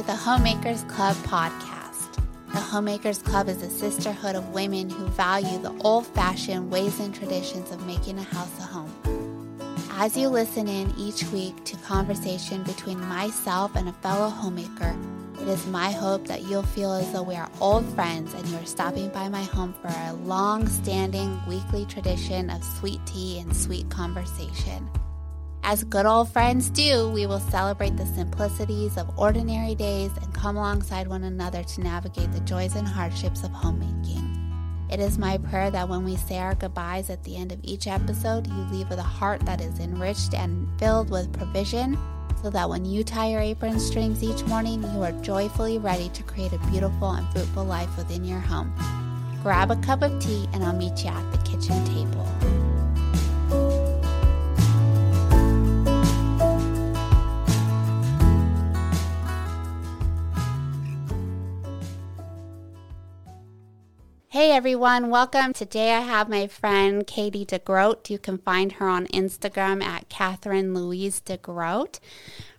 to the Homemakers Club podcast. The Homemakers Club is a sisterhood of women who value the old-fashioned ways and traditions of making a house a home. As you listen in each week to conversation between myself and a fellow homemaker, it is my hope that you'll feel as though we are old friends and you're stopping by my home for a long-standing weekly tradition of sweet tea and sweet conversation. As good old friends do, we will celebrate the simplicities of ordinary days and come alongside one another to navigate the joys and hardships of homemaking. It is my prayer that when we say our goodbyes at the end of each episode, you leave with a heart that is enriched and filled with provision, so that when you tie your apron strings each morning, you are joyfully ready to create a beautiful and fruitful life within your home. Grab a cup of tea and I'll meet you at the kitchen table. Hey everyone, welcome. Today I have my friend Katie DeGroot. You can find her on Instagram at Catherine Louise DeGroat.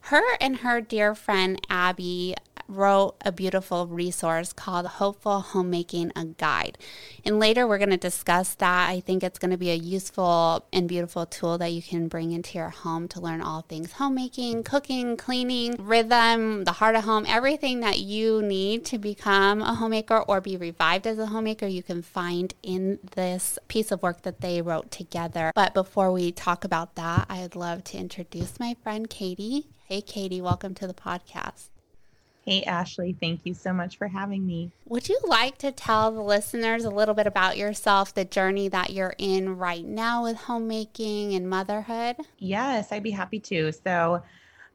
Her and her dear friend Abby wrote a beautiful resource called Hopeful Homemaking: A Guide. And later we're going to discuss that. I think it's going to be a useful and beautiful tool that you can bring into your home to learn all things homemaking, cooking, cleaning, rhythm, the heart of home, everything that you need to become a homemaker or be revived as a homemaker, you can find in this piece of work that they wrote together. But before we talk about that, I'd love to introduce my friend Katie. Hey Katie, welcome to the podcast. Hey, Ashley, thank you so much for having me. Would you like to tell the listeners a little bit about yourself, the journey that you're in right now with homemaking and motherhood? Yes, I'd be happy to. So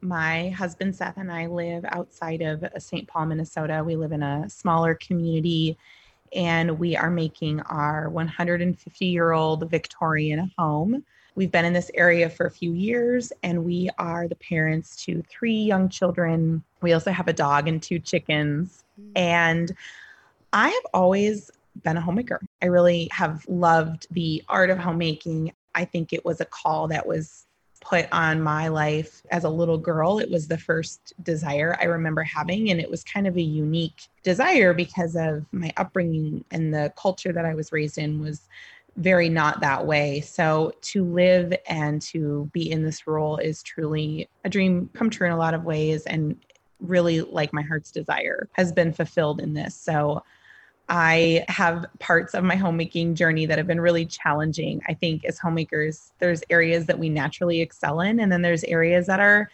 my husband, Seth, and I live outside of St. Paul, Minnesota. We live in a smaller community, and we are making our 150-year-old Victorian home. We've been in this area for a few years, and we are the parents to 3 young children. We also have a dog and 2 chickens. And I have always been a homemaker. I really have loved the art of homemaking. I think it was a call that was put on my life as a little girl. It was the first desire I remember having, and it was kind of a unique desire because of my upbringing, and the culture that I was raised in was very not that way. So to live and to be in this role is truly a dream come true in a lot of ways. And really, like, my heart's desire has been fulfilled in this. So I have parts of my homemaking journey that have been really challenging. I think as homemakers, there's areas that we naturally excel in, and then there's areas that are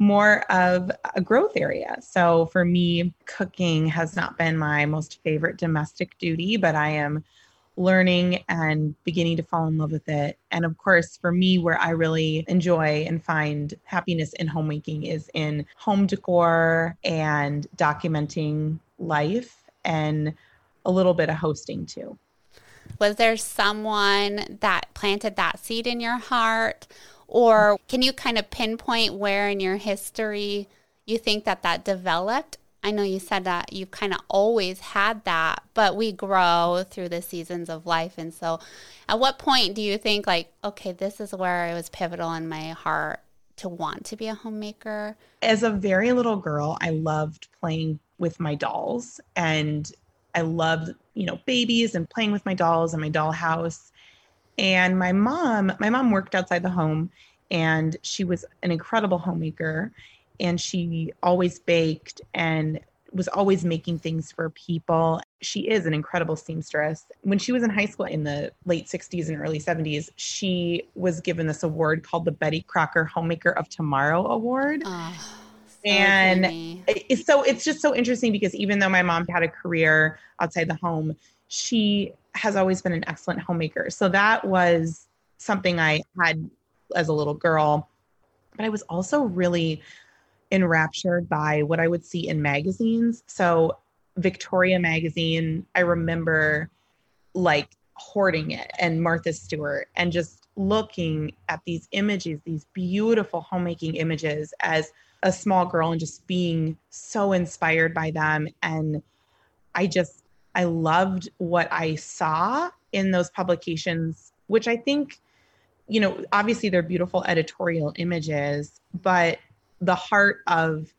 more of a growth area. So for me, cooking has not been my most favorite domestic duty, but I am learning and beginning to fall in love with it. And of course, for me, where I really enjoy and find happiness in homemaking is in home decor and documenting life, and a little bit of hosting too. Was there someone that planted that seed in your heart, or can you kind of pinpoint where in your history you think that that developed? I know you said that you've kind of always had that, but we grow through the seasons of life. And so at what point do you think, like, okay, this is where it was pivotal in my heart to want to be a homemaker? As a very little girl, I loved playing with my dolls, and I loved, babies and playing with my dolls and my dollhouse. And my mom worked outside the home, and she was an incredible homemaker. And she always baked and was always making things for people. She is an incredible seamstress. When she was in high school in the late 60s and early 70s, she was given this award called the Betty Crocker Homemaker of Tomorrow Award. Oh, so and it's just so interesting, because even though my mom had a career outside the home, she has always been an excellent homemaker. So that was something I had as a little girl. But I was also really enraptured by what I would see in magazines. So Victoria Magazine, I remember hoarding it, and Martha Stewart, and just looking at these images, these beautiful homemaking images as a small girl, and just being so inspired by them. And I loved what I saw in those publications, which I think, obviously they're beautiful editorial images, but the heart of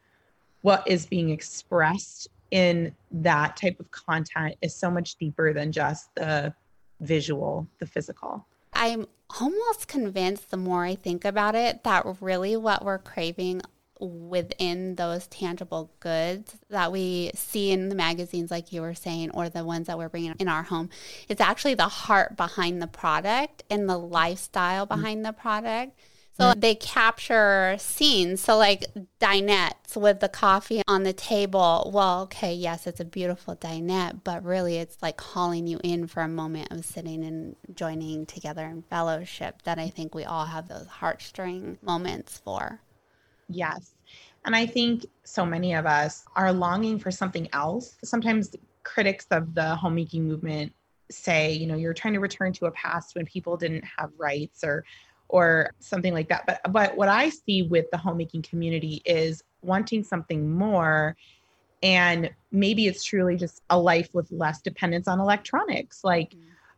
what is being expressed in that type of content is so much deeper than just the visual, the physical. I'm almost convinced the more I think about it, that really what we're craving within those tangible goods that we see in the magazines, like you were saying, or the ones that we're bringing in our home, it's actually the heart behind the product and the lifestyle behind the product. So they capture scenes. So like dinettes with the coffee on the table. Well, okay, yes, it's a beautiful dinette, but really it's like calling you in for a moment of sitting and joining together in fellowship that I think we all have those heartstring moments for. Yes. And I think so many of us are longing for something else. Sometimes critics of the homemaking movement say, you know, you're trying to return to a past when people didn't have rights or something like that. But what I see with the homemaking community is wanting something more. And maybe it's truly just a life with less dependence on electronics, like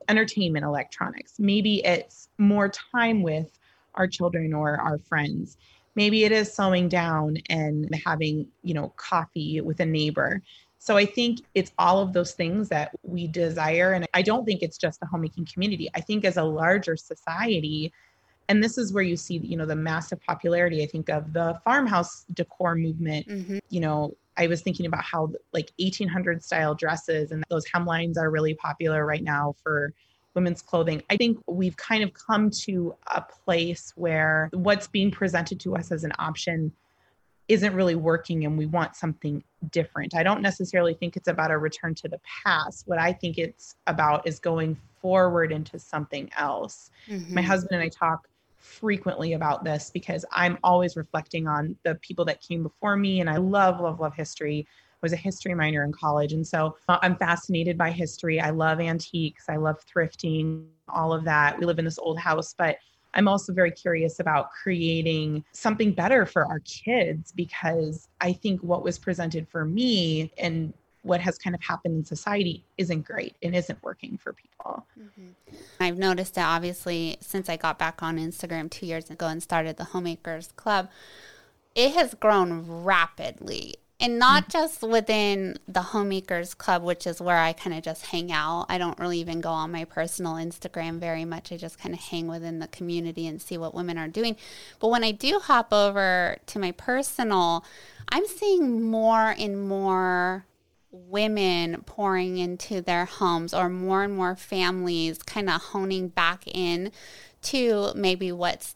entertainment electronics. Maybe it's more time with our children or our friends. Maybe it is slowing down and having, you know, coffee with a neighbor. So I think it's all of those things that we desire. And I don't think it's just the homemaking community. I think as a larger society, and this is where you see, you know, the massive popularity, I think, of the farmhouse decor movement. Mm-hmm. You know, I was thinking about how like 1800 style dresses and those hemlines are really popular right now for women's clothing. I think we've kind of come to a place where what's being presented to us as an option isn't really working and we want something different. I don't necessarily think it's about a return to the past. What I think it's about is going forward into something else. Mm-hmm. My husband and I talk frequently about this because I'm always reflecting on the people that came before me. And I love history. I was a history minor in college. And so I'm fascinated by history. I love antiques. I love thrifting, all of that. We live in this old house, but I'm also very curious about creating something better for our kids because I think what was presented for me and what has kind of happened in society isn't great and isn't working for people. Mm-hmm. I've noticed that obviously since I got back on Instagram 2 years ago and started the Homemakers Club, it has grown rapidly. And not just within the Homemakers Club, which is where I kind of just hang out. I don't really even go on my personal Instagram very much. I just kind of hang within the community and see what women are doing. But when I do hop over to my personal, I'm seeing more and more women pouring into their homes or more and more families kind of honing back in to maybe what's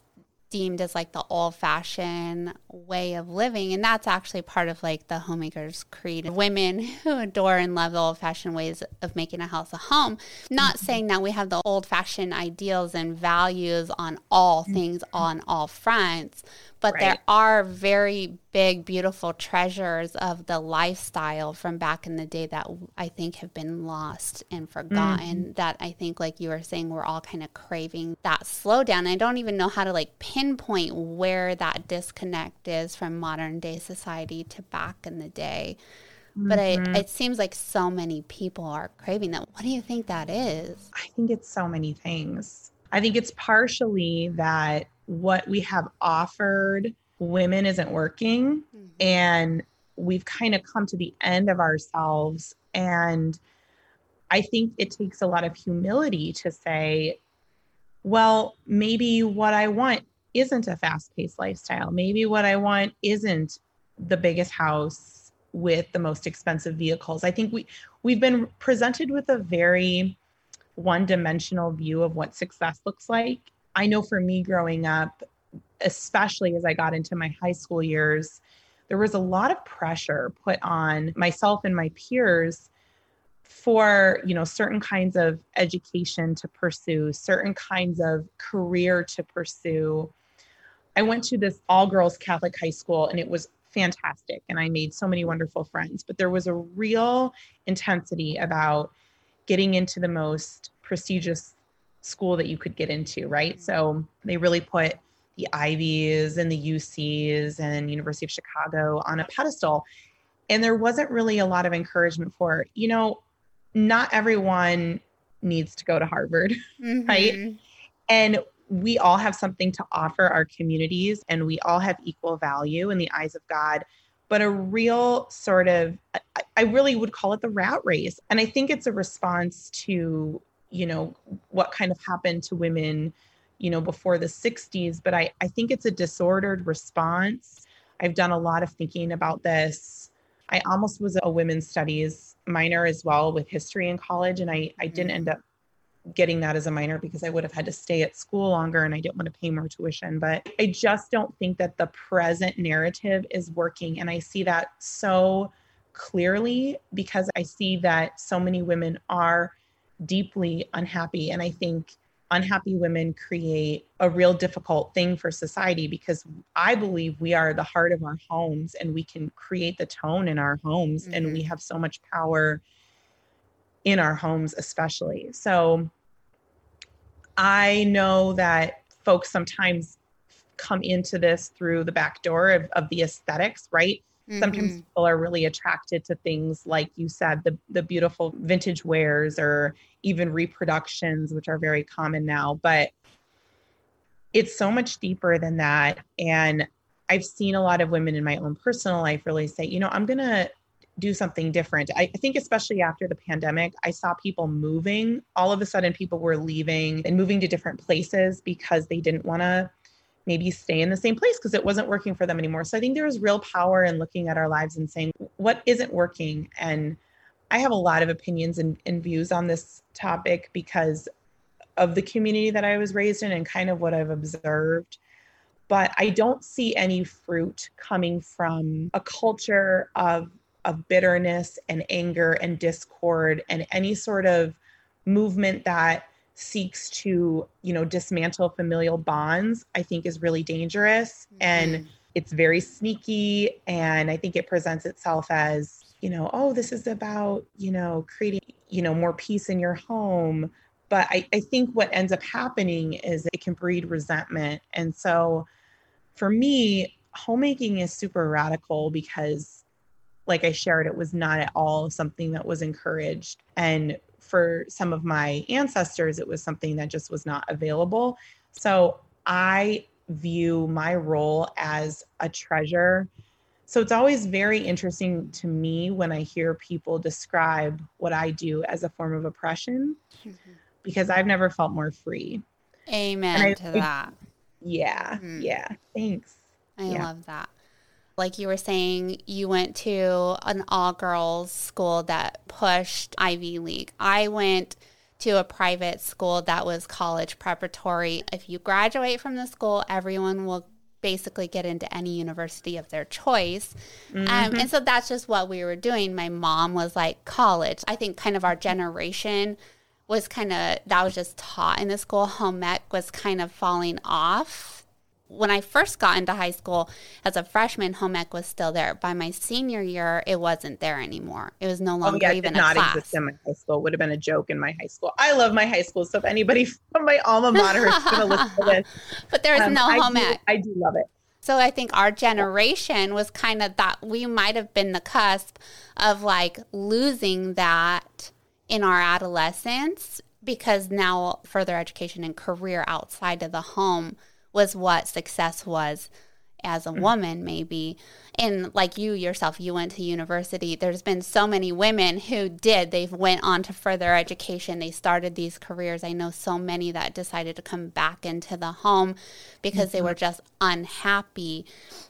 deemed as like the old-fashioned way of living. And that's actually part of like the Homemakers Creed, women who adore and love the old-fashioned ways of making a house a home. Not saying that we have the old-fashioned ideals and values on all things, on all fronts, but right. There are very big, beautiful treasures of the lifestyle from back in the day that I think have been lost and forgotten, that I think, like you were saying, we're all kind of craving that slowdown. I don't even know how to like pinpoint where that disconnect is from modern day society to back in the day. But it seems like so many people are craving that. What do you think that is? I think it's so many things. I think it's partially that what we have offered women isn't working, and we've kind of come to the end of ourselves. And I think it takes a lot of humility to say, well, maybe what I want isn't a fast-paced lifestyle. Maybe what I want isn't the biggest house with the most expensive vehicles. I think we've been presented with a very one-dimensional view of what success looks like. I know for me growing up, especially as I got into my high school years, there was a lot of pressure put on myself and my peers for, you know, certain kinds of education to pursue, certain kinds of career to pursue. I went to this all-girls Catholic high school and it was fantastic and I made so many wonderful friends, but there was a real intensity about getting into the most prestigious school that you could get into, right? So they really put the Ivies and the UCs and University of Chicago on a pedestal. And there wasn't really a lot of encouragement for, you know, not everyone needs to go to Harvard, right? And we all have something to offer our communities and we all have equal value in the eyes of God. but a real sort of, I really would call it the rat race. And I think it's a response to, you know, what kind of happened to women, you know, before the 60s, but I think it's a disordered response. I've done a lot of thinking about this. I almost was a women's studies minor as well with history in college. And I didn't end up getting that as a minor because I would have had to stay at school longer and I didn't want to pay more tuition. But I just don't think that the present narrative is working. And I see that so clearly because I see that so many women are deeply unhappy. And I think unhappy women create a real difficult thing for society because I believe we are the heart of our homes and we can create the tone in our homes mm-hmm. and we have so much power in our homes, especially. So I know that folks sometimes come into this through the back door of the aesthetics, right? Mm-hmm. Sometimes people are really attracted to things like you said, the beautiful vintage wares or even reproductions, which are very common now, but it's so much deeper than that. And I've seen a lot of women in my own personal life really say, you know, I'm going to do something different. I think especially after the pandemic, I saw people moving. All of a sudden people were leaving and moving to different places because they didn't want to maybe stay in the same place because it wasn't working for them anymore. So I think there was real power in looking at our lives and saying, what isn't working? And I have a lot of opinions and views on this topic because of the community that I was raised in and kind of what I've observed. But I don't see any fruit coming from a culture of bitterness and anger and discord and any sort of movement that seeks to, you know, dismantle familial bonds, I think is really dangerous. Mm-hmm. And it's very sneaky. And I think it presents itself as, you know, oh, this is about, you know, creating, you know, more peace in your home. But I think what ends up happening is it can breed resentment. And so for me, homemaking is super radical because, like I shared, it was not at all something that was encouraged. And for some of my ancestors, it was something that just was not available. So I view my role as a treasure. So it's always very interesting to me when I hear people describe what I do as a form of oppression, mm-hmm. because I've never felt more free. Amen to that. Yeah. Mm-hmm. Yeah. Thanks. I love that. Like you were saying, you went to an all-girls school that pushed Ivy League. I went to a private school that was college preparatory. If you graduate from the school, everyone will basically get into any university of their choice. Mm-hmm. And so that's just what we were doing. My mom was like, college. I think kind of our generation was kind of, that was just taught in the school. Home ec was kind of falling off. When I first got into high school as a freshman, home ec was still there. By my senior year, it wasn't there anymore. It was no longer even a class. It did not exist in my high school. It would have been a joke in my high school. I love my high school. So if anybody from my alma mater is going to listen to this. But there is no home ec. I do love it. So I think our generation was kind of that. We might have been the cusp of like losing that in our adolescence because now further education and career outside of the home was what success was as a woman, maybe. And like you yourself, you went to university. There's been so many women who did. They've went on to further education. They started these careers. I know so many that decided to come back into the home because mm-hmm. they were just unhappy.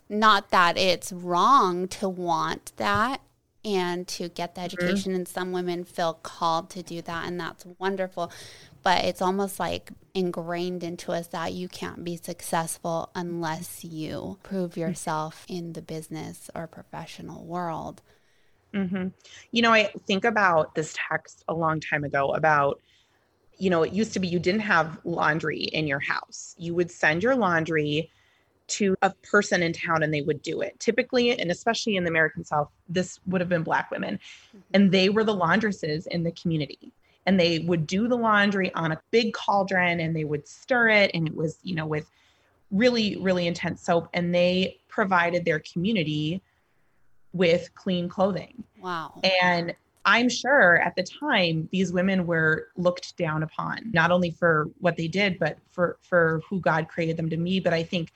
Not that it's wrong to want that and to get the education. Mm-hmm. And some women feel called to do that, and that's wonderful. But it's almost like ingrained into us that you can't be successful unless you prove yourself in the business or professional world. Mm-hmm. You know, I think about this text a long time ago about, you know, it used to be you didn't have laundry in your house. You would send your laundry to a person in town and they would do it. Typically, and especially in the American South, this would have been Black women. Mm-hmm. And they were the laundresses in the community. And they would do the laundry on a big cauldron and they would stir it. And it was, you know, with really, really intense soap. And they provided their community with clean clothing. Wow. And I'm sure at the time, these women were looked down upon, not only for what they did, but for who God created them to be. But I think,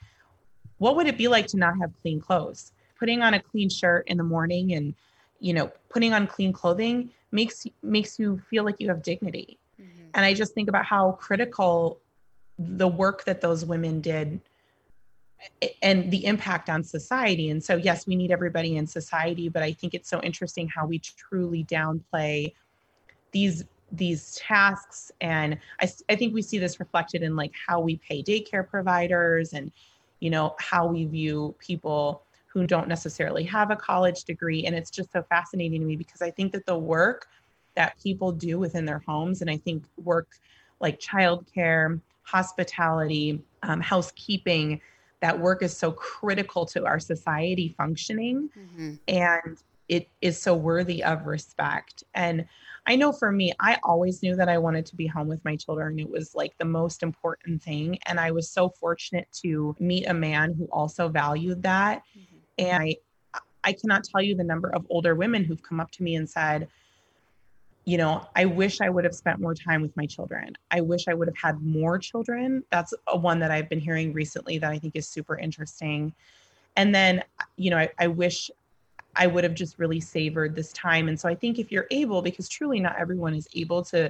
what would it be like to not have clean clothes? putting on a clean shirt in the morning and, you know, putting on clean clothing makes you feel like you have dignity. Mm-hmm. And I just think about how critical the work that those women did and the impact on society. And so, yes, we need everybody in society, but I think it's so interesting how we truly downplay these tasks. And I think we see this reflected in like how we pay daycare providers and, you know, how we view people who don't necessarily have a college degree. And it's just so fascinating to me because I think that the work that people do within their homes, and I think work like childcare, hospitality, housekeeping, that work is so critical to our society functioning. Mm-hmm. And it is so worthy of respect. And I know for me, I always knew that I wanted to be home with my children. It was like the most important thing. And I was so fortunate to meet a man who also valued that. Mm-hmm. And I cannot tell you the number of older women who've come up to me and said, you know, I wish I would have spent more time with my children. I wish I would have had more children. That's one that I've been hearing recently that I think is super interesting. And then, you know, I wish I would have just really savored this time. And so I think if you're able, because truly not everyone is able to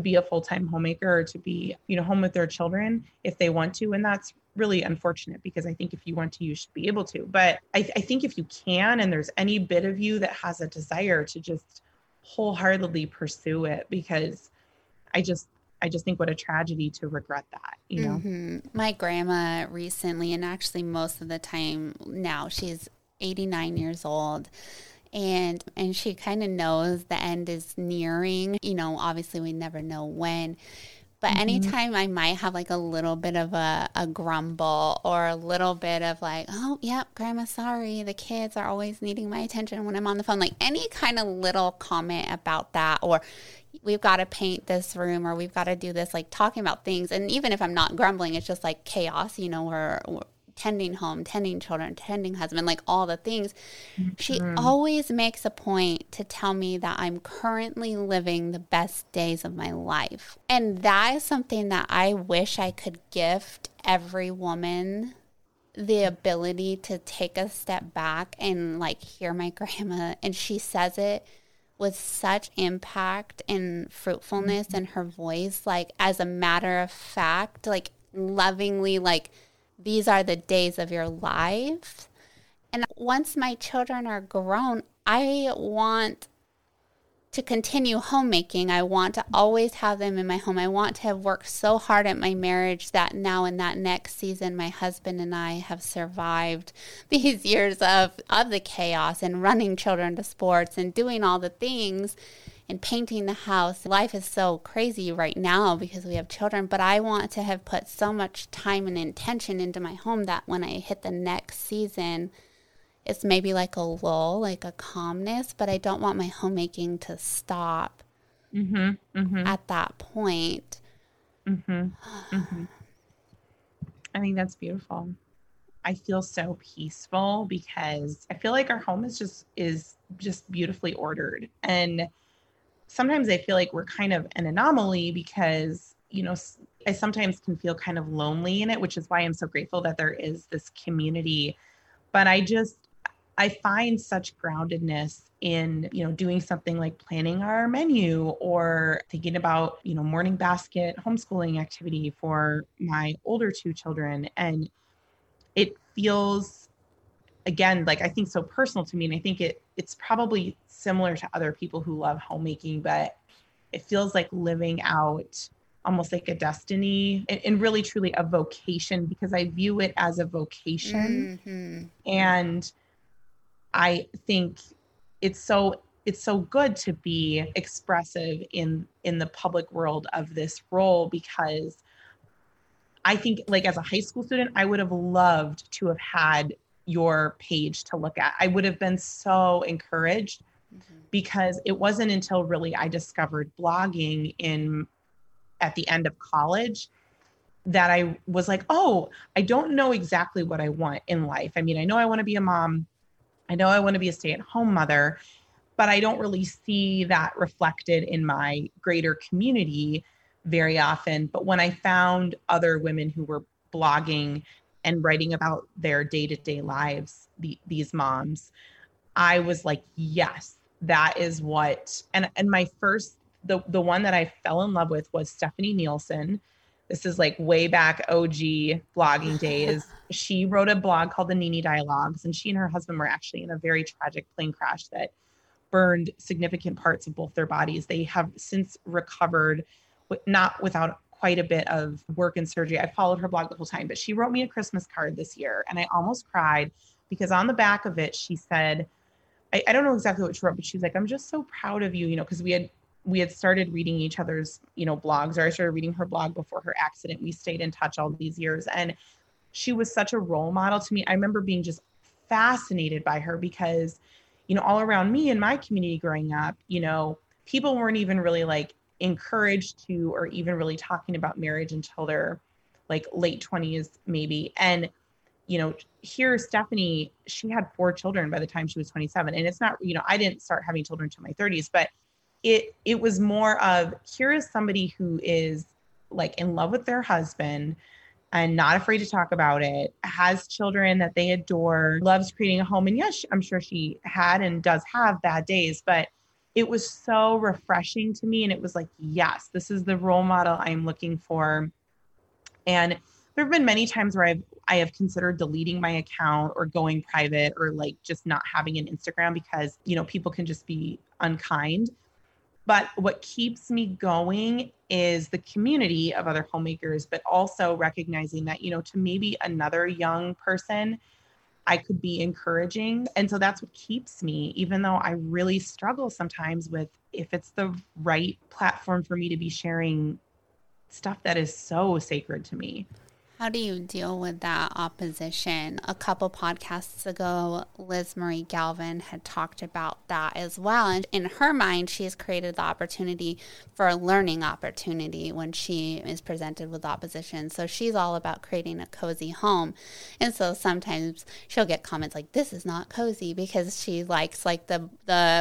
be a full-time homemaker or to be, you know, home with their children if they want to. And that's really unfortunate because I think if you want to, you should be able to. But I think if you can, and there's any bit of you that has a desire to just wholeheartedly pursue it, because I just think what a tragedy to regret that, you know? Mm-hmm. My grandma recently, and actually most of the time now, she's 89 years old, and she kind of knows the end is nearing. You know, obviously we never know when, but mm-hmm. anytime I might have like a little bit of a grumble or a little bit of like, oh, yep, grandma, sorry, the kids are always needing my attention when I'm on the phone, like any kind of little comment about that, or we've got to paint this room, or we've got to do this, like talking about things. And even if I'm not grumbling, it's just like chaos, you know, we're tending home, tending children, tending husband, like all the things. She always makes a point to tell me that I'm currently living the best days of my life. And that is something that I wish I could gift every woman, the ability to take a step back and like hear my grandma. And she says it with such impact and fruitfulness in her voice, like as a matter of fact, like lovingly, like, these are the days of your life. And once my children are grown, I want to continue homemaking. I want to always have them in my home. I want to have worked so hard at my marriage that now in that next season, my husband and I have survived these years of the chaos and running children to sports and doing all the things and painting the house. Life is so crazy right now because we have children, but I want to have put so much time and intention into my home that when I hit the next season, it's maybe like a lull, like a calmness, but I don't want my homemaking to stop at that point. I think that's beautiful. I feel so peaceful because I feel like our home is just beautifully ordered. And sometimes I feel like we're kind of an anomaly because, you know, I sometimes can feel kind of lonely in it, which is why I'm so grateful that there is this community. But I find such groundedness in, you know, doing something like planning our menu or thinking about, you know, morning basket homeschooling activity for my older two children. And it feels, again, like I think so personal to me. And I think it's probably similar to other people who love homemaking, but it feels like living out almost like a destiny and really truly a vocation, because I view it as a vocation. And I think it's so good to be expressive in the public world of this role, because I think like as a high school student, I would have loved to have had your page to look at. I would have been so encouraged, because it wasn't until really I discovered blogging at the end of college that I was like, oh, I don't know exactly what I want in life. I mean, I know I want to be a mom. I know I want to be a stay-at-home mother, but I don't really see that reflected in my greater community very often. But when I found other women who were blogging and writing about their day-to-day lives, these moms, I was like, yes, that is what, and my first, the one that I fell in love with was Stephanie Nielsen. This is like way back OG blogging days. She wrote a blog called the NeNe Dialogues, and she and her husband were actually in a very tragic plane crash that burned significant parts of both their bodies. They have since recovered, not without quite a bit of work and surgery. I followed her blog the whole time, but she wrote me a Christmas card this year, and I almost cried because on the back of it, she said, I don't know exactly what she wrote, but she's like, I'm just so proud of you, you know, because we had started reading each other's, you know, blogs, or I started reading her blog before her accident. We stayed in touch all these years. And she was such a role model to me. I remember being just fascinated by her because, you know, all around me in my community growing up, you know, people weren't even really like encouraged to, or even really talking about marriage until their like late 20s, maybe. And, you know, here, Stephanie, she had 4 children by the time she was 27. And it's not, you know, I didn't start having children until my 30s, but it was more of, here is somebody who is like in love with their husband and not afraid to talk about it, has children that they adore, loves creating a home. And yes, I'm sure she had and does have bad days, but it was so refreshing to me. And it was like, yes, this is the role model I'm looking for. And there have been many times where I have considered deleting my account or going private or like just not having an Instagram because, you know, people can just be unkind. But what keeps me going is the community of other homemakers, but also recognizing that, you know, to maybe another young person, I could be encouraging. And so that's what keeps me, even though I really struggle sometimes with if it's the right platform for me to be sharing stuff that is so sacred to me. How do you deal with that opposition? A couple podcasts ago, Liz Marie Galvan had talked about that as well. And in her mind, she has created the opportunity for a learning opportunity when she is presented with opposition. So she's all about creating a cozy home. And so sometimes she'll get comments like, this is not cozy, because she likes like the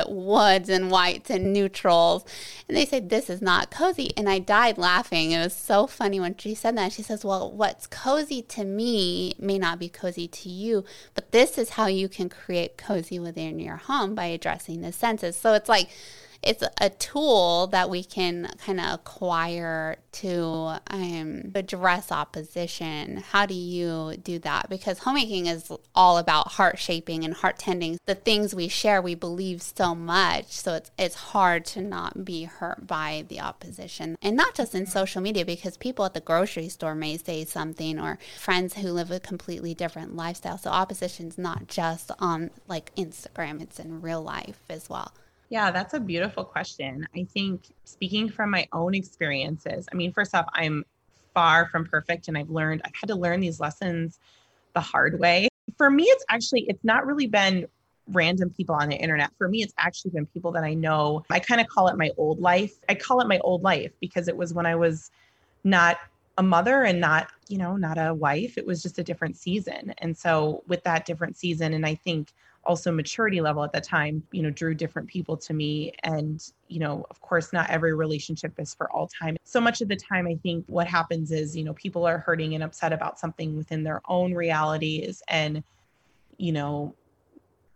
woods and whites and neutrals. And they said, this is not cozy. And I died laughing. It was so funny when she said that. She says, well, what's cozy to me may not be cozy to you, but this is how you can create cozy within your home by addressing the senses. So it's like, it's a tool that we can kind of acquire to address opposition. How do you do that? Because homemaking is all about heart shaping and heart tending. The things we share, we believe so much. So it's hard to not be hurt by the opposition. And not just in social media, because people at the grocery store may say something, or friends who live a completely different lifestyle. So opposition's not just on like Instagram, it's in real life as well. Yeah, that's a beautiful question. I think speaking from my own experiences, I mean, first off, I'm far from perfect, and I've had to learn these lessons the hard way. For me, it's not really been random people on the internet. For me, it's actually been people that I know. I kind of call it my old life. I call it my old life because it was when I was not a mother and not, you know, not a wife. It was just a different season. And so with that different season, and I think also maturity level at that time, you know, drew different people to me. And, you know, of course, not every relationship is for all time. So much of the time, I think what happens is, you know, people are hurting and upset about something within their own realities. And, you know,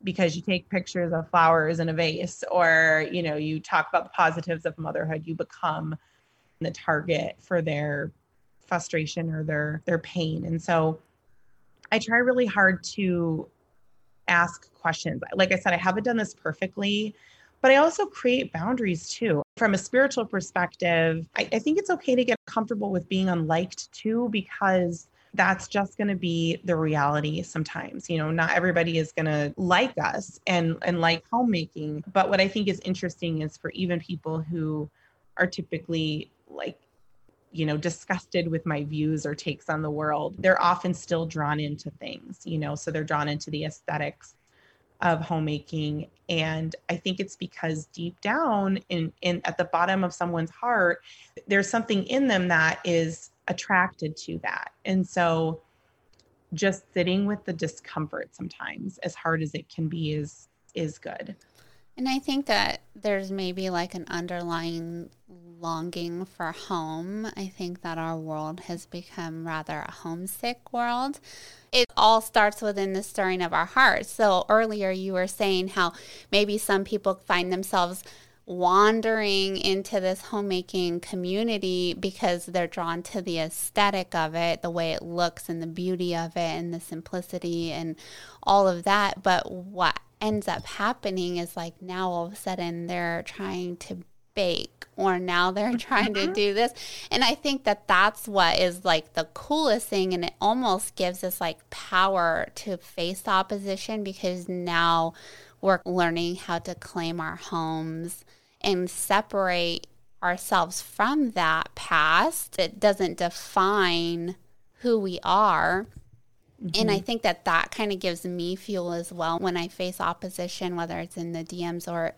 because you take pictures of flowers in a vase, or, you know, you talk about the positives of motherhood, you become the target for their frustration or their pain. And so I try really hard to ask questions. Like I said, I haven't done this perfectly, but I also create boundaries too. From a spiritual perspective, I think it's okay to get comfortable with being unliked too, because that's just going to be the reality sometimes. You know, not everybody is going to like us and like homemaking. But what I think is interesting is for even people who are typically like, you know, disgusted with my views or takes on the world, they're often still drawn into things, you know, so they're drawn into the aesthetics of homemaking. And I think it's because deep down in at the bottom of someone's heart, there's something in them that is attracted to that. And so just sitting with the discomfort sometimes, as hard as it can be, is good. And I think that there's maybe like an underlying longing for home. I think that our world has become rather a homesick world. It all starts within the stirring of our hearts. So earlier you were saying how maybe some people find themselves wandering into this homemaking community because they're drawn to the aesthetic of it, the way it looks and the beauty of it and the simplicity and all of that. But what ends up happening is like now all of a sudden they're trying to bake or now they're trying to do this. And I think that that's what is like the coolest thing. And it almost gives us like power to face opposition because now we're learning how to claim our homes and separate ourselves from that past. It doesn't define who we are. Mm-hmm. And I think that that kind of gives me fuel as well when I face opposition, whether it's in the DMs or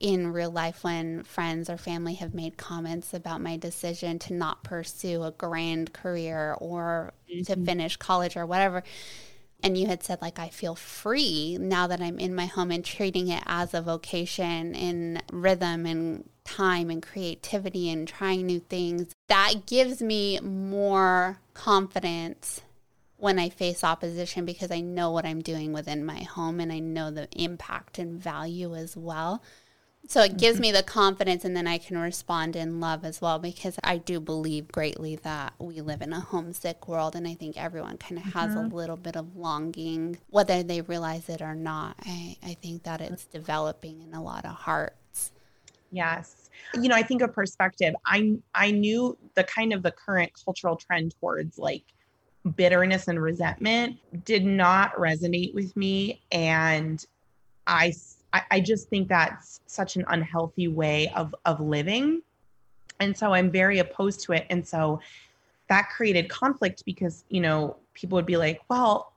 in real life when friends or family have made comments about my decision to not pursue a grand career or to finish college or whatever. And you had said, like, I feel free now that I'm in my home and treating it as a vocation in rhythm and time and creativity and trying new things. That gives me more confidence when I face opposition because I know what I'm doing within my home and I know the impact and value as well. So it gives me the confidence and then I can respond in love as well because I do believe greatly that we live in a homesick world and I think everyone kind of has a little bit of longing, whether they realize it or not. I think that it's developing in a lot of hearts. Yes. You know, I think of perspective. I knew the kind of the current cultural trend towards like bitterness and resentment did not resonate with me. And I just think that's such an unhealthy way of living. And so I'm very opposed to it. And so that created conflict because, you know, people would be like, well,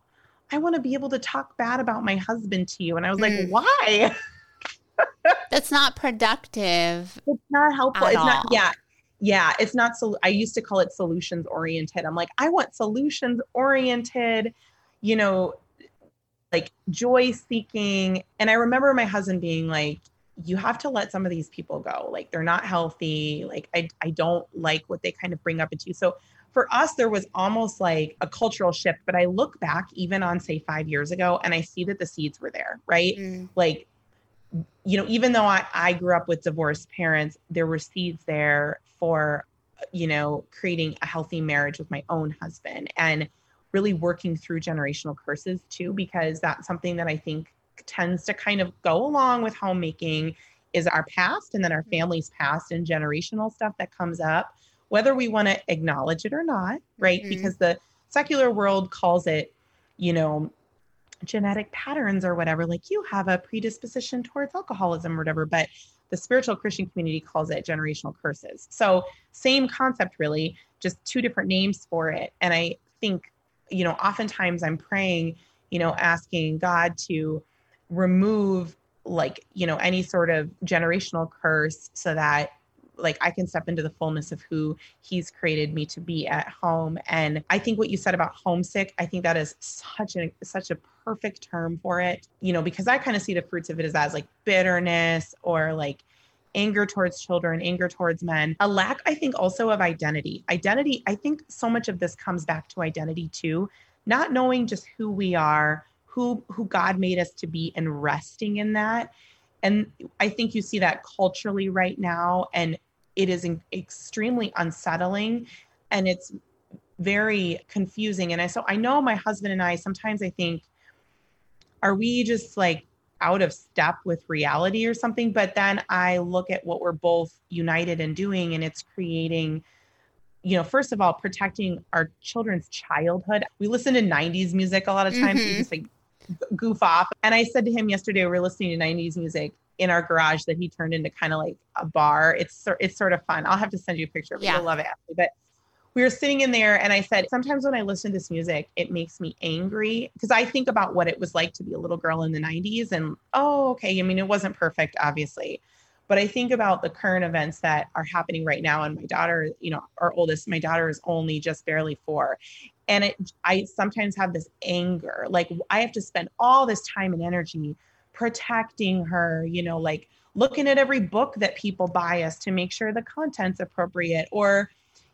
I want to be able to talk bad about my husband to you. And I was like, why? That's not productive. It's not helpful. It's not. Yeah. Yeah. It's not. So I used to call it solutions oriented. I'm like, I want solutions oriented, you know, like joy seeking. And I remember my husband being like, you have to let some of these people go. Like they're not healthy. Like I don't like what they kind of bring up at you. So for us, there was almost like a cultural shift, but I look back even on say 5 years ago and I see that the seeds were there, right? Like, you know, even though I grew up with divorced parents, there were seeds there for, you know, creating a healthy marriage with my own husband. And really working through generational curses too, because that's something that I think tends to kind of go along with homemaking is our past and then our family's past and generational stuff that comes up, whether we want to acknowledge it or not, right? Because the secular world calls it, you know, genetic patterns or whatever, like you have a predisposition towards alcoholism or whatever, but the spiritual Christian community calls it generational curses. So same concept really, just two different names for it. And I think, you know, oftentimes I'm praying, you know, asking God to remove like, you know, any sort of generational curse so that like I can step into the fullness of who he's created me to be at home. And I think what you said about homesick, I think that is such a perfect term for it, you know, because I kind of see the fruits of it as like bitterness or like anger towards children, anger towards men, a lack, I think also of identity. Identity, I think so much of this comes back to identity too, not knowing just who we are, who God made us to be and resting in that. And I think you see that culturally right now, and it is extremely unsettling and it's very confusing. And so I know my husband and I, sometimes I think, are we just like out of step with reality or something? But then I look at what we're both united in doing, and it's creating, you know, first of all, protecting our children's childhood. We listen to 90s music a lot of times. We just like goof off. And I said to him yesterday, we were listening to 90s music in our garage that he turned into kind of like a bar. It's sort of fun. I'll have to send you a picture, but you'll love it, Ashley. But we were sitting in there and I said, sometimes when I listen to this music, it makes me angry because I think about what it was like to be a little girl in the 90s and, oh, okay. I mean, it wasn't perfect, obviously, but I think about the current events that are happening right now. And my daughter, you know, our oldest, my daughter is only just barely 4. And I sometimes have this anger, like I have to spend all this time and energy protecting her, you know, like looking at every book that people buy us to make sure the content's appropriate, or,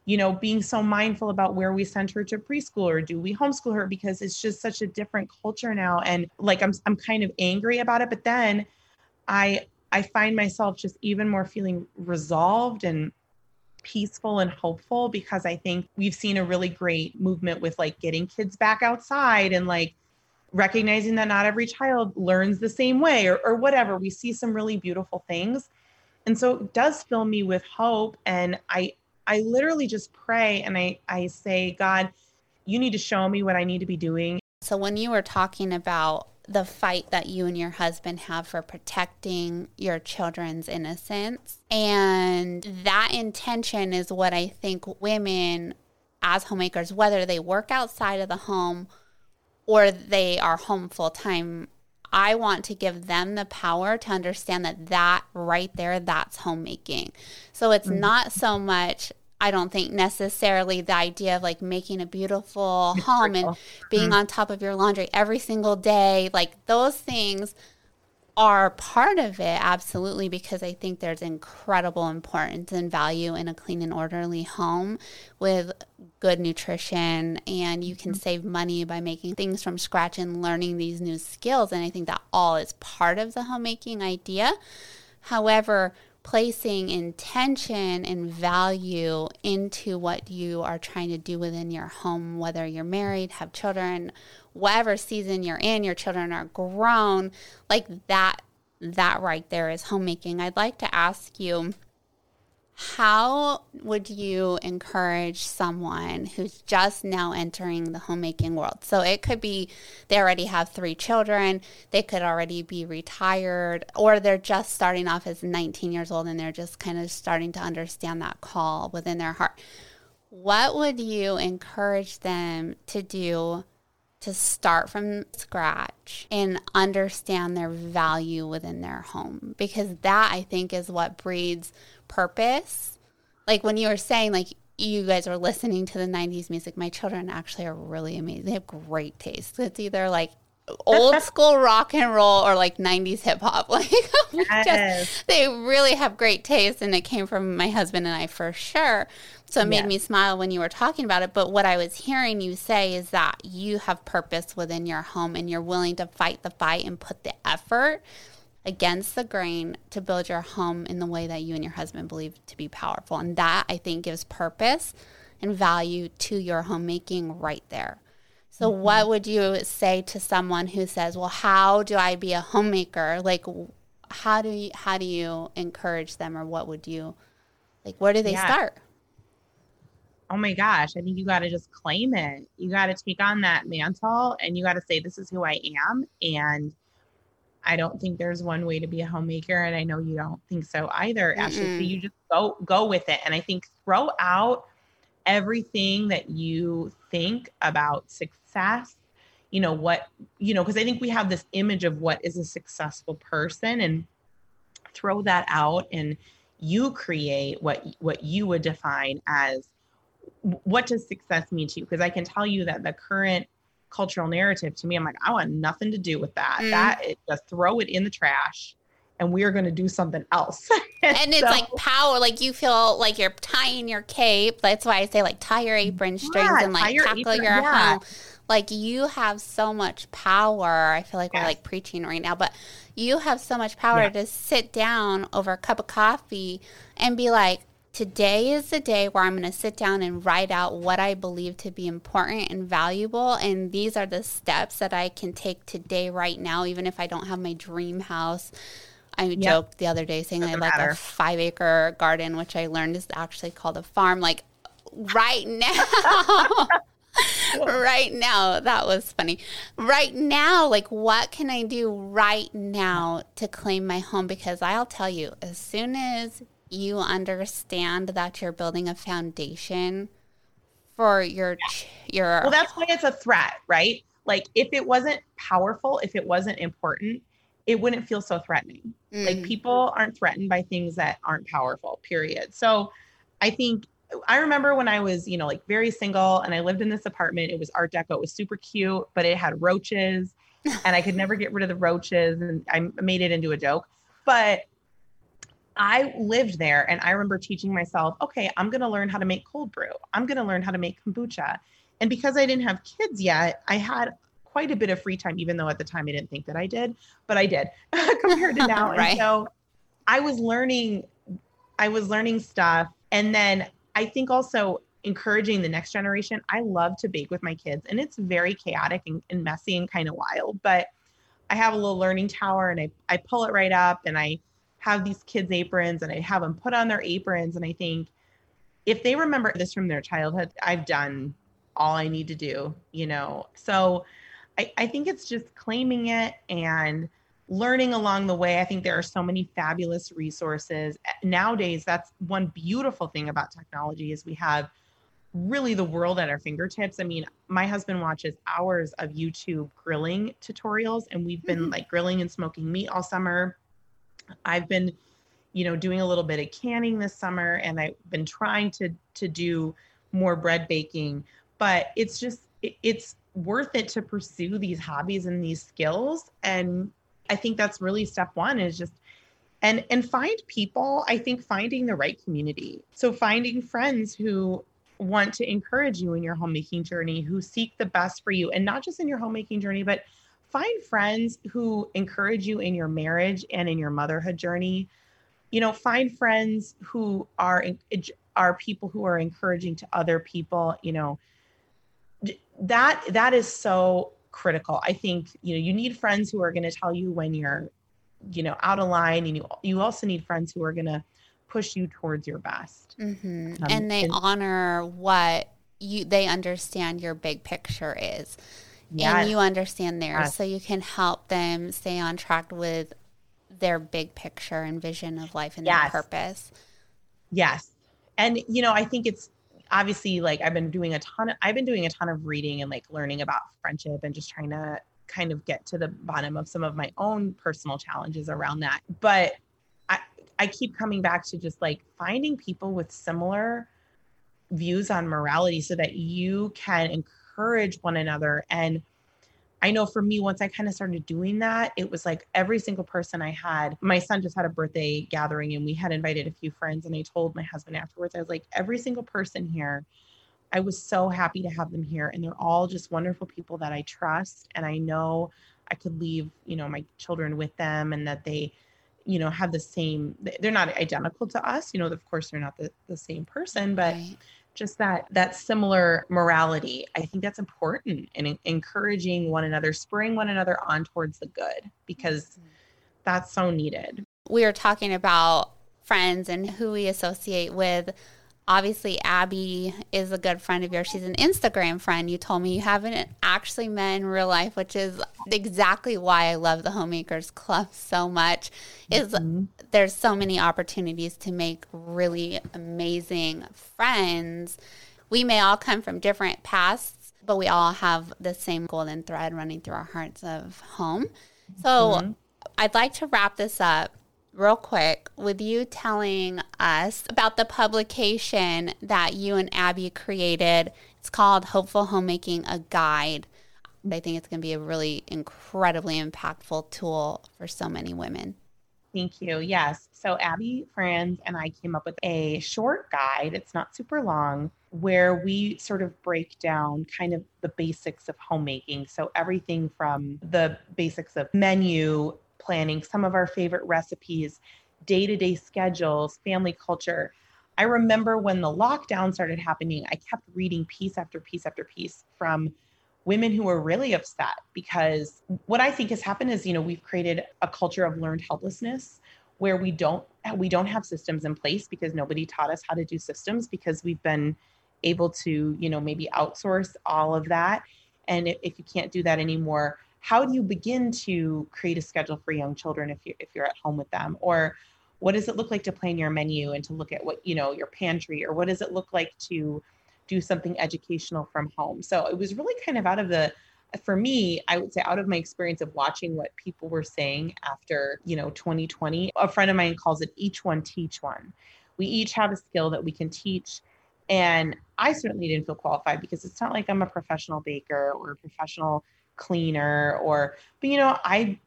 you know, being so mindful about where we send her to preschool, or do we homeschool her, because it's just such a different culture now. And like, I'm kind of angry about it, but then I find myself just even more feeling resolved and peaceful and hopeful, because I think we've seen a really great movement with like getting kids back outside and like recognizing that not every child learns the same way, or whatever. We see some really beautiful things. And so it does fill me with hope. And I literally just pray and I say, God, you need to show me what I need to be doing. So when you were talking about the fight that you and your husband have for protecting your children's innocence, and that intention is what I think women as homemakers, whether they work outside of the home or they are home full time, I want to give them the power to understand that right there, that's homemaking. So it's not so much, I don't think necessarily, the idea of like making a beautiful home and being on top of your laundry every single day. Like those things are part of it, absolutely, because I think there's incredible importance and value in a clean and orderly home with good nutrition, and you can save money by making things from scratch and learning these new skills. And I think that all is part of the homemaking idea. However, placing intention and value into what you are trying to do within your home, whether you're married, have children, whatever season you're in, your children are grown, like that right there is homemaking. I'd like to ask you, how would you encourage someone who's just now entering the homemaking world? So it could be they already have 3 children, they could already be retired, or they're just starting off as 19 years old and they're just kind of starting to understand that call within their heart. What would you encourage them to do to start from scratch and understand their value within their home? Because that, I think, is what breeds purpose. Like when you were saying, like, you guys are listening to the 90s music, my children actually are really amazing. They have great taste. It's either like old school rock and roll or like 90s hip hop. Like they really have great taste, and it came from my husband and I for sure. So it made me smile when you were talking about it. But what I was hearing you say is that you have purpose within your home and you're willing to fight the fight and put the effort against the grain to build your home in the way that you and your husband believe to be powerful. And that, I think, gives purpose and value to your homemaking right there. So what would you say to someone who says, well, how do I be a homemaker? Like, how do you encourage them, or what would you, like, where do they start? Oh my gosh. I think you got to just claim it. You got to take on that mantle and you got to say, this is who I am. And I don't think there's one way to be a homemaker. And I know you don't think so either, Ashley. So you just go with it. And I think throw out everything that you think about success, you know, what, you know, because I think we have this image of what is a successful person, and throw that out, and you create what you would define as what does success mean to you? Because I can tell you that the current cultural narrative, to me, I'm like, I want nothing to do with that. That is, just throw it in the trash, and we are going to do something else. And it's so, like power, like you feel like you're tying your cape. That's why I say, like, tie your apron strings and like tackle your home. Like, you have so much power. I feel like we're like preaching right now, but you have so much power to sit down over a cup of coffee and be like, today is the day where I'm going to sit down and write out what I believe to be important and valuable. And these are the steps that I can take today right now, even if I don't have my dream house. I joked the other day saying I like a 5-acre garden, which I learned is actually called a farm. Like right now, that was funny. Right now, like, what can I do right now to claim my home? Because I'll tell you, as soon as you understand that you're building a foundation for your. Well, that's why it's a threat, right? Like, if it wasn't powerful, if it wasn't important, it wouldn't feel so threatening. Like, people aren't threatened by things that aren't powerful, period. So I think, I remember when I was, you know, like very single and I lived in this apartment, it was Art Deco, it was super cute, but it had roaches and I could never get rid of the roaches, and I made it into a joke. But I lived there, and I remember teaching myself, okay, I'm going to learn how to make cold brew. I'm going to learn how to make kombucha. And because I didn't have kids yet, I had quite a bit of free time, even though at the time I didn't think that I did, but I did compared to now. Right. And so I was learning stuff. And then I think also encouraging the next generation. I love to bake with my kids, and it's very chaotic and messy and kind of wild, but I have a little learning tower, and I pull it right up, and I have these kids' aprons, and I have them put on their aprons. And I think if they remember this from their childhood, I've done all I need to do, you know? So I think it's just claiming it and learning along the way. I think there are so many fabulous resources nowadays. That's one beautiful thing about technology, is we have really the world at our fingertips. I mean, my husband watches hours of YouTube grilling tutorials, and we've been like grilling and smoking meat all summer. I've been, you know, doing a little bit of canning this summer, and I've been trying to do more bread baking, but it's just, it's worth it to pursue these hobbies and these skills. And I think that's really step one, is just, and find people. I think finding the right community. So finding friends who want to encourage you in your homemaking journey, who seek the best for you, and not just in your homemaking journey, but find friends who encourage you in your marriage and in your motherhood journey. You know, find friends who are people who are encouraging to other people. You know, that is so critical. I think, you know, you need friends who are going to tell you when you're, you know, out of line, and you also need friends who are going to push you towards your best. Mm-hmm. And they honor what they understand your big picture is. Yes. And you understand theirs, yes. So you can help them stay on track with their big picture and vision of life and yes. their purpose. Yes. And, you know, I think it's obviously like I've been doing a ton of reading and like learning about friendship and just trying to kind of get to the bottom of some of my own personal challenges around that. But I keep coming back to just like finding people with similar views on morality so that you can encourage one another. And I know for me, once I kind of started doing that, it was like every single person I had, my son just had a birthday gathering, and we had invited a few friends, and I told my husband afterwards, I was like, every single person here, I was so happy to have them here. And they're all just wonderful people that I trust. And I know I could leave, you know, my children with them, and that they, you know, have the same, they're not identical to us, you know, of course they're not the same person, but right. Just that similar morality. I think that's important, and encouraging one another, spurring one another on towards the good, because that's so needed. We are talking about friends and who we associate with. Obviously, Abby is a good friend of yours. She's an Instagram friend. You told me you haven't actually met in real life, which is exactly why I love the Homemakers Club so much. Mm-hmm. There's so many opportunities to make really amazing friends. We may all come from different pasts, but we all have the same golden thread running through our hearts of home. So I'd like to wrap this up real quick with you telling us about the publication that you and Abby created. It's called Hopeful Homemaking: A Guide. I think it's going to be a really incredibly impactful tool for so many women. Thank you. Yes. So Abby Franz and I came up with a short guide. It's not super long, where we sort of break down kind of the basics of homemaking. So everything from the basics of menu planning, some of our favorite recipes, day-to-day schedules, family culture. I remember when the lockdown started happening, I kept reading piece after piece after piece from women who were really upset, because what I think has happened is, you know, we've created a culture of learned helplessness, where we don't have systems in place, because nobody taught us how to do systems, because we've been able to, you know, maybe outsource all of that. And if you can't do that anymore, how do you begin to create a schedule for young children if you're at home with them? Or what does it look like to plan your menu and to look at what, you know, your pantry, or what does it look like to do something educational from home? So it was really kind of out of my experience of watching what people were saying after, you know, 2020. A friend of mine calls it each one teach one. We each have a skill that we can teach. And I certainly didn't feel qualified, because it's not like I'm a professional baker or a professional cleaner or, but, you know, I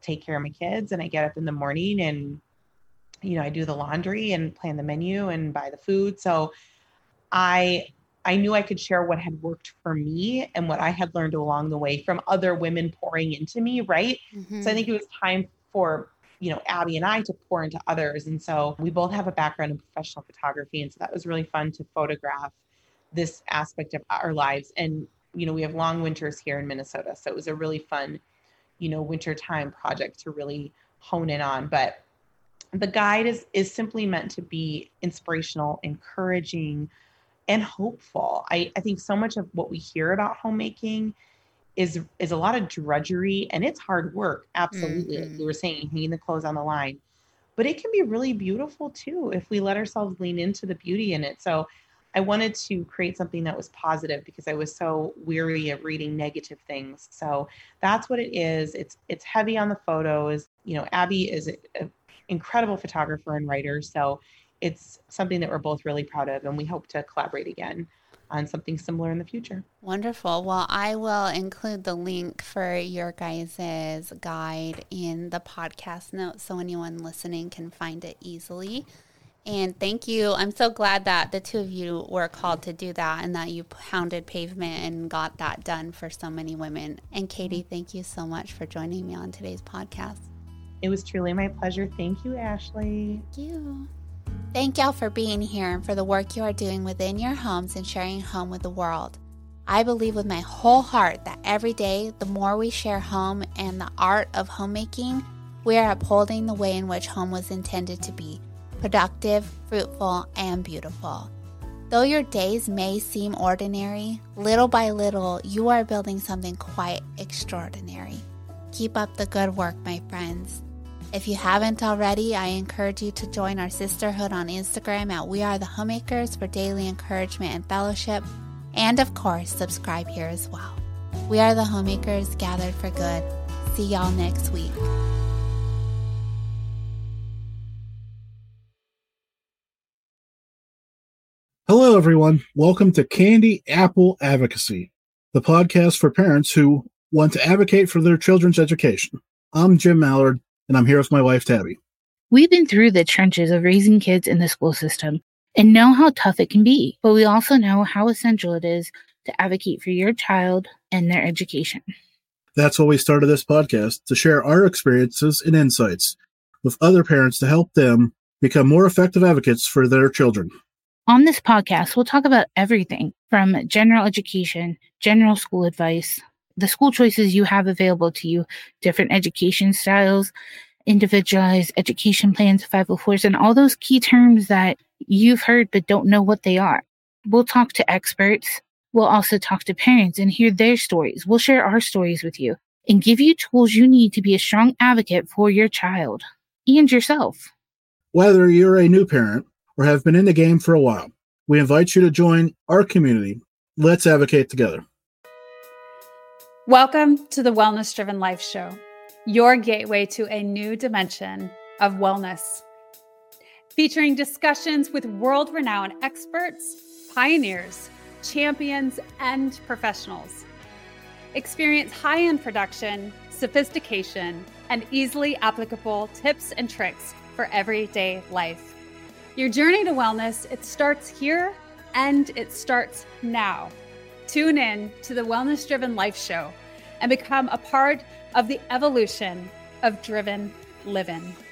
take care of my kids and I get up in the morning and, you know, I do the laundry and plan the menu and buy the food. So I knew I could share what had worked for me and what I had learned along the way from other women pouring into me. Right. Mm-hmm. So I think it was time for, you know, Abby and I to pour into others. And so we both have a background in professional photography. And so that was really fun to photograph this aspect of our lives. And, you know, we have long winters here in Minnesota. So it was a really fun, you know, wintertime project to really hone in on. But the guide is simply meant to be inspirational, encouraging, and hopeful. I think so much of what we hear about homemaking is a lot of drudgery, and it's hard work. Absolutely. Mm-hmm. Like you were saying, hanging the clothes on the line, but it can be really beautiful too, if we let ourselves lean into the beauty in it. So I wanted to create something that was positive because I was so weary of reading negative things. So that's what it is. It's heavy on the photos. You know, Abby is an incredible photographer and writer. So it's something that we're both really proud of, and we hope to collaborate again on something similar in the future. Wonderful. Well, I will include the link for your guys' guide in the podcast notes so anyone listening can find it easily. And thank you. I'm so glad that the two of you were called to do that and that you pounded pavement and got that done for so many women. And Katie, thank you so much for joining me on today's podcast. It was truly my pleasure. Thank you, Ashley. Thank you. Thank y'all for being here and for the work you are doing within your homes and sharing home with the world. I believe with my whole heart that every day, the more we share home and the art of homemaking, we are upholding the way in which home was intended to be, productive, fruitful, and beautiful. Though your days may seem ordinary, little by little, you are building something quite extraordinary. Keep up the good work, my friends. If you haven't already, I encourage you to join our sisterhood on Instagram at We Are The Homemakers for daily encouragement and fellowship. And of course, subscribe here as well. We Are The Homemakers, gathered for good. See y'all next week. Hello, everyone. Welcome to Candy Apple Advocacy, the podcast for parents who want to advocate for their children's education. I'm Jim Mallard, and I'm here with my wife, Tabby. We've been through the trenches of raising kids in the school system and know how tough it can be, but we also know how essential it is to advocate for your child and their education. That's why we started this podcast, to share our experiences and insights with other parents to help them become more effective advocates for their children. On this podcast, we'll talk about everything from general education, general school advice, the school choices you have available to you, different education styles, individualized education plans, 504s, and all those key terms that you've heard but don't know what they are. We'll talk to experts. We'll also talk to parents and hear their stories. We'll share our stories with you and give you tools you need to be a strong advocate for your child and yourself. Whether you're a new parent or have been in the game for a while, we invite you to join our community. Let's advocate together. Welcome to the Wellness Driven Life Show, your gateway to a new dimension of wellness. Featuring discussions with world-renowned experts, pioneers, champions, and professionals. Experience high-end production, sophistication, and easily applicable tips and tricks for everyday life. Your journey to wellness, it starts here and it starts now. Tune in to the Wellness Driven Life Show and become a part of the evolution of driven living.